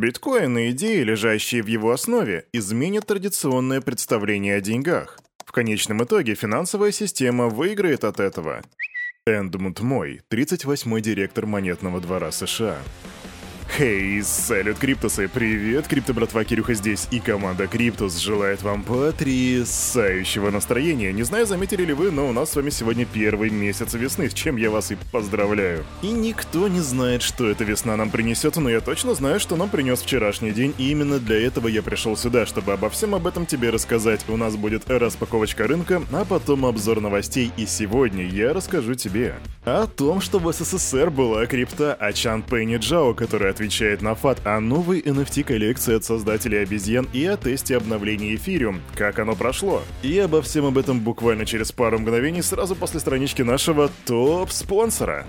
Биткоин и идеи, лежащие в его основе, изменят традиционное представление о деньгах. В конечном итоге финансовая система выиграет от этого. Эдмунд Мой, 38-й директор Монетного двора США. Хей, салют, Криптусы! Привет, крипто-братва, Кирюха здесь, и команда Криптус желает вам потрясающего настроения. Не знаю, заметили ли вы, но у нас с вами сегодня первый месяц весны, с чем я вас и поздравляю. И никто не знает, что эта весна нам принесет, но я точно знаю, что нам принес вчерашний день, и именно для этого я пришел сюда, чтобы обо всем об этом тебе рассказать. У нас будет распаковочка рынка, а потом обзор новостей, и сегодня я расскажу тебе о том, что в СССР была крипта, о Чанпэне Чжао, который отвечает на ФАТ, о новой NFT-коллекции от создателей обезьян и о тесте обновления Эфириум, как оно прошло. И обо всем об этом буквально через пару мгновений сразу после странички нашего топ-спонсора.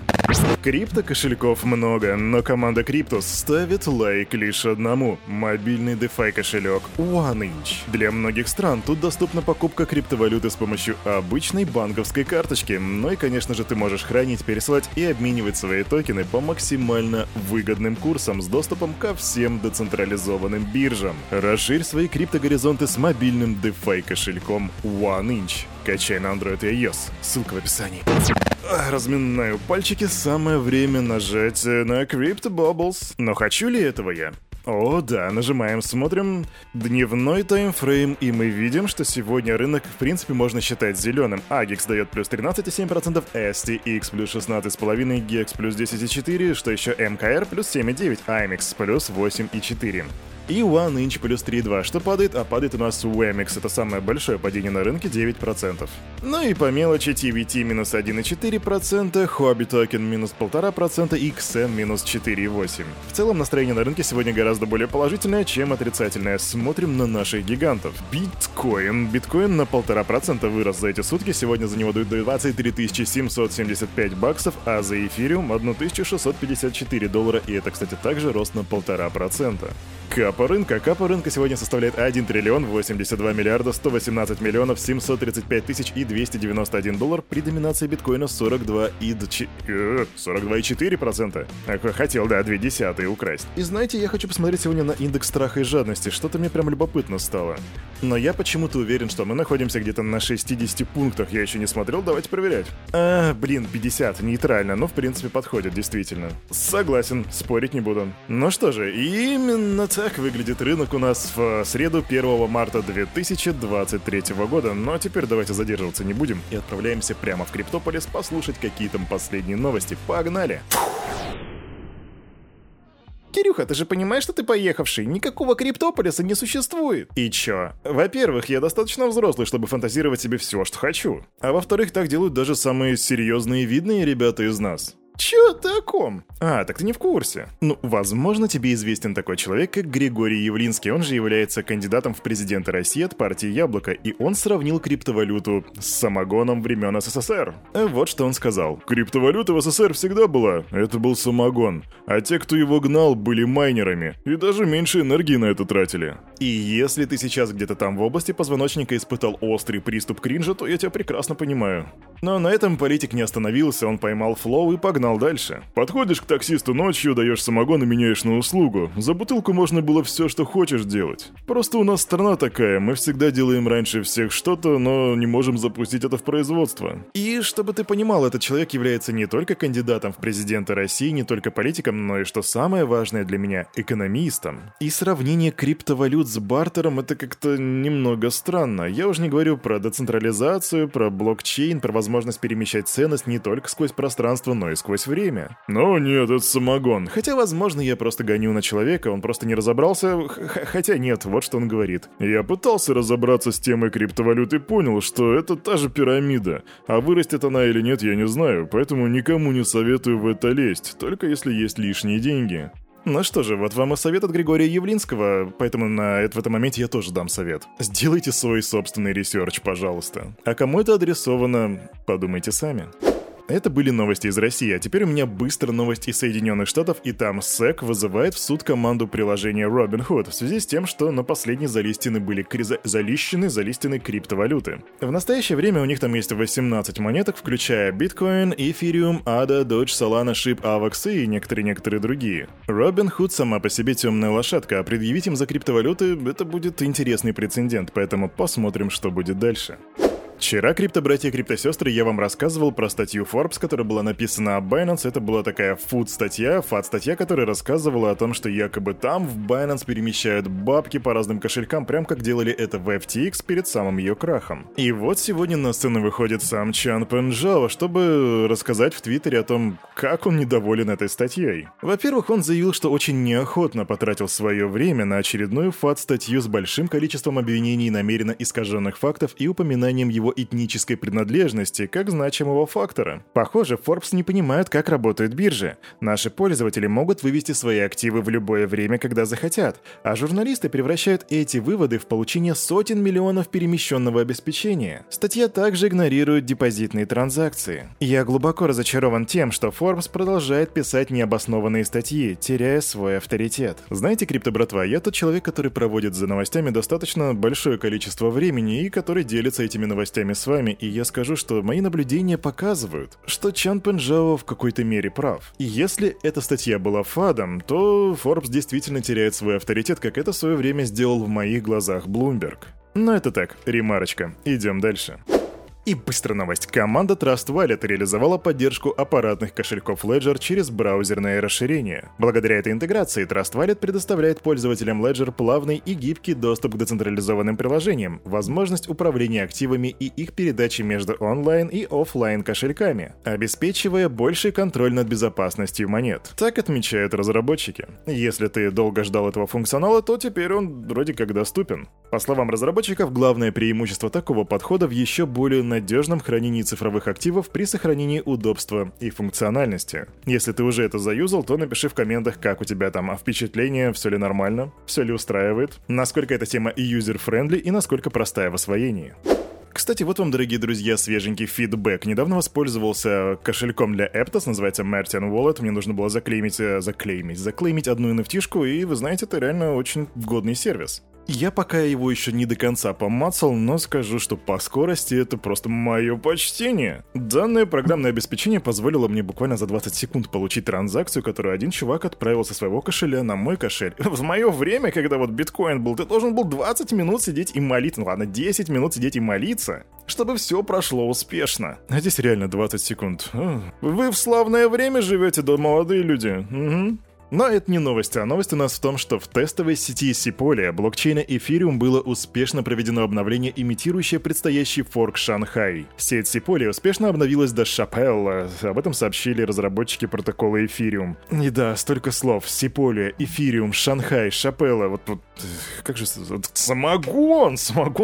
Крипто-кошельков много, но команда Криптус ставит лайк лишь одному – мобильный DeFi-кошелек OneInch. Для многих стран тут доступна покупка криптовалюты с помощью обычной банковской карточки, ну и, конечно же, ты можешь хранить, пересылать и обменивать свои токены по максимально выгодным курсам с доступом ко всем децентрализованным биржам. Расширь свои криптогоризонты с мобильным DeFi-кошельком OneInch. Качай на Android и iOS. Ссылка в описании. Разминаю пальчики, самое время нажать на Crypt Bubbles. Но хочу ли этого я? О, да, нажимаем, смотрим дневной таймфрейм, и мы видим, что сегодня рынок, в принципе, можно считать зеленым. Agix дает плюс 13,7%, STX плюс 16,5%, Gex плюс 10,4%, что еще MKR плюс 7,9%, AMX плюс 8,4%. И OneInch плюс 3,2, что падает, а падает у нас Wemix, это самое большое падение на рынке, 9%. Ну и по мелочи TVT минус 1,4%, Hobby Token минус 1,5% и XM минус 4,8%. В целом настроение на рынке сегодня гораздо более положительное, чем отрицательное. Смотрим на наших гигантов. Биткоин. Биткоин на 1,5% вырос за эти сутки, сегодня за него дают 23 775 баксов, а за эфириум $1,654, и это, кстати, также рост на 1,5%. Капа рынка сегодня составляет 1 382 182 735 291 доллар при доминации биткоина 42,4%. Хотел, да, 0,2 украсть. И знаете, я хочу посмотреть сегодня на индекс страха и жадности, что-то мне прям любопытно стало. Но я почему-то уверен, что мы находимся где-то на 60 пунктах, я еще не смотрел, давайте проверять. 50, нейтрально, но в принципе подходит, действительно. Согласен, спорить не буду. Ну что же, именно так выглядит рынок у нас в среду 1 марта 2023 года. Но теперь давайте задерживаться не будем и отправляемся прямо в Криптополис послушать, какие там последние новости. Погнали! Кирюха, ты же понимаешь, что ты поехавший? Никакого Криптополиса не существует. И чё? Во-первых, я достаточно взрослый, чтобы фантазировать себе все, что хочу. А во-вторых, так делают даже самые серьезные и видные ребята из нас. Чё ты о ком? А, так ты не в курсе. Ну, возможно, тебе известен такой человек, как Григорий Явлинский. Он же является кандидатом в президенты России от партии Яблоко, и он сравнил криптовалюту с самогоном времен СССР. Вот что он сказал. Криптовалюта в СССР всегда была. Это был самогон. А те, кто его гнал, были майнерами. И даже меньше энергии на это тратили. И если ты сейчас где-то там в области позвоночника испытал острый приступ кринжа, то я тебя прекрасно понимаю. Но на этом политик не остановился, он поймал флоу и погнал дальше. Подходишь к таксисту ночью, даешь самогон и меняешь на услугу. За бутылку можно было все, что хочешь делать. Просто у нас страна такая, мы всегда делаем раньше всех что-то, но не можем запустить это в производство. И чтобы ты понимал, этот человек является не только кандидатом в президенты России, не только политиком, но и, что самое важное для меня, экономистом. И сравнение криптовалют с бартером — это как-то немного странно. Я уж не говорю про децентрализацию, про блокчейн, про возможность перемещать ценность не только сквозь пространство, но и сквозь время. Но нет, это самогон. Хотя, возможно, я просто гоню на человека, он просто не разобрался, хотя нет, вот что он говорит. Я пытался разобраться с темой криптовалют и понял, что это та же пирамида. А вырастет она или нет, я не знаю, поэтому никому не советую в это лезть, только если есть лишние деньги. Ну что же, вот вам и совет от Григория Явлинского, поэтому в этом моменте я тоже дам совет. Сделайте свой собственный ресерч, пожалуйста. А кому это адресовано, подумайте сами. Это были новости из России, а теперь у меня быстро новости из Соединенных Штатов, и там SEC вызывает в суд команду приложения Robinhood в связи с тем, что на последней залистины были залистины криптовалюты. В настоящее время у них там есть 18 монеток, включая Биткоин, Эфириум, ADA, Doge, Solana, SHIB, AVAX и некоторые другие. Robinhood сама по себе темная лошадка, а предъявить им за криптовалюты — это будет интересный прецедент, поэтому посмотрим, что будет дальше. Вчера, крипто-братья и крипто-сестры, я вам рассказывал про статью Forbes, которая была написана о Binance. Это была такая фат-статья, которая рассказывала о том, что якобы там в Binance перемещают бабки по разным кошелькам, прям как делали это в FTX перед самым ее крахом. И вот сегодня на сцену выходит сам Чанпэн Чжао, чтобы рассказать в Твиттере о том, как он недоволен этой статьей. Во-первых, он заявил, что очень неохотно потратил свое время на очередную фат-статью с большим количеством обвинений, намеренно искаженных фактов и упоминанием его этнической принадлежности как значимого фактора. Похоже, Forbes не понимает, как работают биржи. Наши пользователи могут вывести свои активы в любое время, когда захотят, а журналисты превращают эти выводы в получение сотен миллионов перемещенного обеспечения. Статья также игнорирует депозитные транзакции. Я глубоко разочарован тем, что Forbes продолжает писать необоснованные статьи, теряя свой авторитет. Знаете, крипто-братва, я тот человек, который проводит за новостями достаточно большое количество времени и который делится этими новостями с вами, и я скажу, что мои наблюдения показывают, что Чанпэн Чжао в какой-то мере прав. И если эта статья была фадом, то Forbes действительно теряет свой авторитет, как это в свое время сделал в моих глазах Bloomberg. Но это так, ремарочка. Идем дальше. И быстро новость. Команда TrustWallet реализовала поддержку аппаратных кошельков Ledger через браузерное расширение. Благодаря этой интеграции TrustWallet предоставляет пользователям Ledger плавный и гибкий доступ к децентрализованным приложениям, возможность управления активами и их передачи между онлайн и офлайн кошельками, обеспечивая больший контроль над безопасностью монет. Так отмечают разработчики. Если ты долго ждал этого функционала, то теперь он вроде как доступен. По словам разработчиков, главное преимущество такого подхода в еще более надежном хранении цифровых активов при сохранении удобства и функциональности. Если ты уже это заюзал, то напиши в комментах, как у тебя там впечатление, все ли нормально, все ли устраивает, насколько эта тема юзер-френдли и насколько простая в освоении. Кстати, вот вам, дорогие друзья, свеженький фидбэк. Недавно воспользовался кошельком для Аптос, называется Martian Wallet. Мне нужно было заклеймить одну NFT-шку, и вы знаете, это реально очень годный сервис. Я пока его еще не до конца помацал, но скажу, что по скорости это просто мое почтение. Данное программное обеспечение позволило мне буквально за 20 секунд получить транзакцию, которую один чувак отправил со своего кошеля на мой кошель. В мое время, когда вот биткоин был, ты должен был 20 минут сидеть и молиться. Ну ладно, 10 минут сидеть и молиться, чтобы все прошло успешно. А здесь реально 20 секунд. Вы в славное время живете, да, молодые люди? Угу. Но это не новость, а новость у нас в том, что в тестовой сети Sepolia блокчейна Эфириум было успешно проведено обновление, имитирующее предстоящий форк Шанхай. Сеть Sepolia успешно обновилась до Шапелла, об этом сообщили разработчики протокола Эфириум. И да, столько слов: Sepolia, Эфириум, Шанхай, Шапелла, вот как же... Самогон,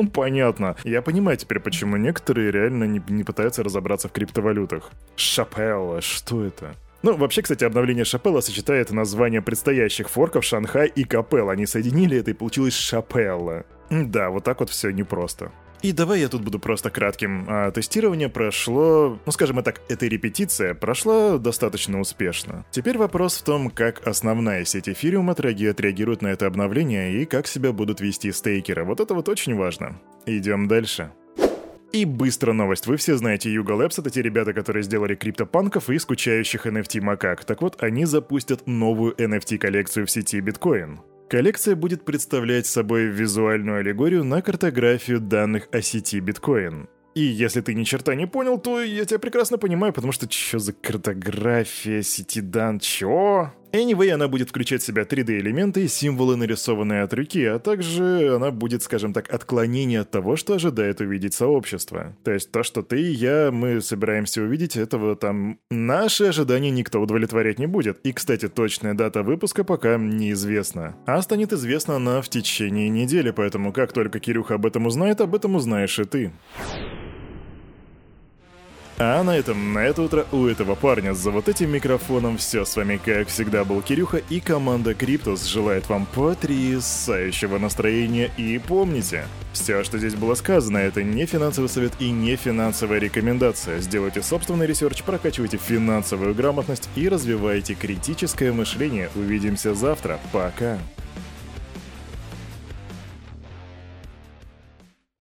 понятно. Я понимаю теперь, почему некоторые реально не пытаются разобраться в криптовалютах. Шапелла, что это? Ну, вообще, кстати, обновление Шапелла сочетает названия предстоящих форков Шанхай и Капелла. Они соединили это, и получилось Шапелла. Да, вот так вот все непросто. И давай я тут буду просто кратким. Тестирование прошло, репетиция прошла достаточно успешно. Теперь вопрос в том, как основная сеть Эфириума отреагирует на это обновление и как себя будут вести стейкеры. Вот это вот очень важно. Идем дальше. И быстро новость. Вы все знаете Yuga Labs, это те ребята, которые сделали криптопанков и скучающих NFT макак. Так вот, они запустят новую NFT-коллекцию в сети биткоин. Коллекция будет представлять собой визуальную аллегорию на картографию данных о сети биткоин. И если ты ни черта не понял, то я тебя прекрасно понимаю, потому что чё за картография сети данных? Чё? Anyway, она будет включать в себя 3D-элементы и символы, нарисованные от руки, а также она будет, скажем так, отклонение от того, что ожидает увидеть сообщество. То есть то, что ты и я, мы собираемся увидеть, этого там наши ожидания никто удовлетворять не будет. И, кстати, точная дата выпуска пока неизвестна. А станет известна она в течение недели, поэтому как только Кирюха об этом узнает, об этом узнаешь и ты. А на этом, на это утро у этого парня за вот этим микрофоном все. С вами, как всегда, был Кирюха, и команда Криптус желает вам потрясающего настроения. И помните, все, что здесь было сказано, это не финансовый совет и не финансовая рекомендация. Сделайте собственный ресерч, прокачивайте финансовую грамотность и развивайте критическое мышление. Увидимся завтра. Пока.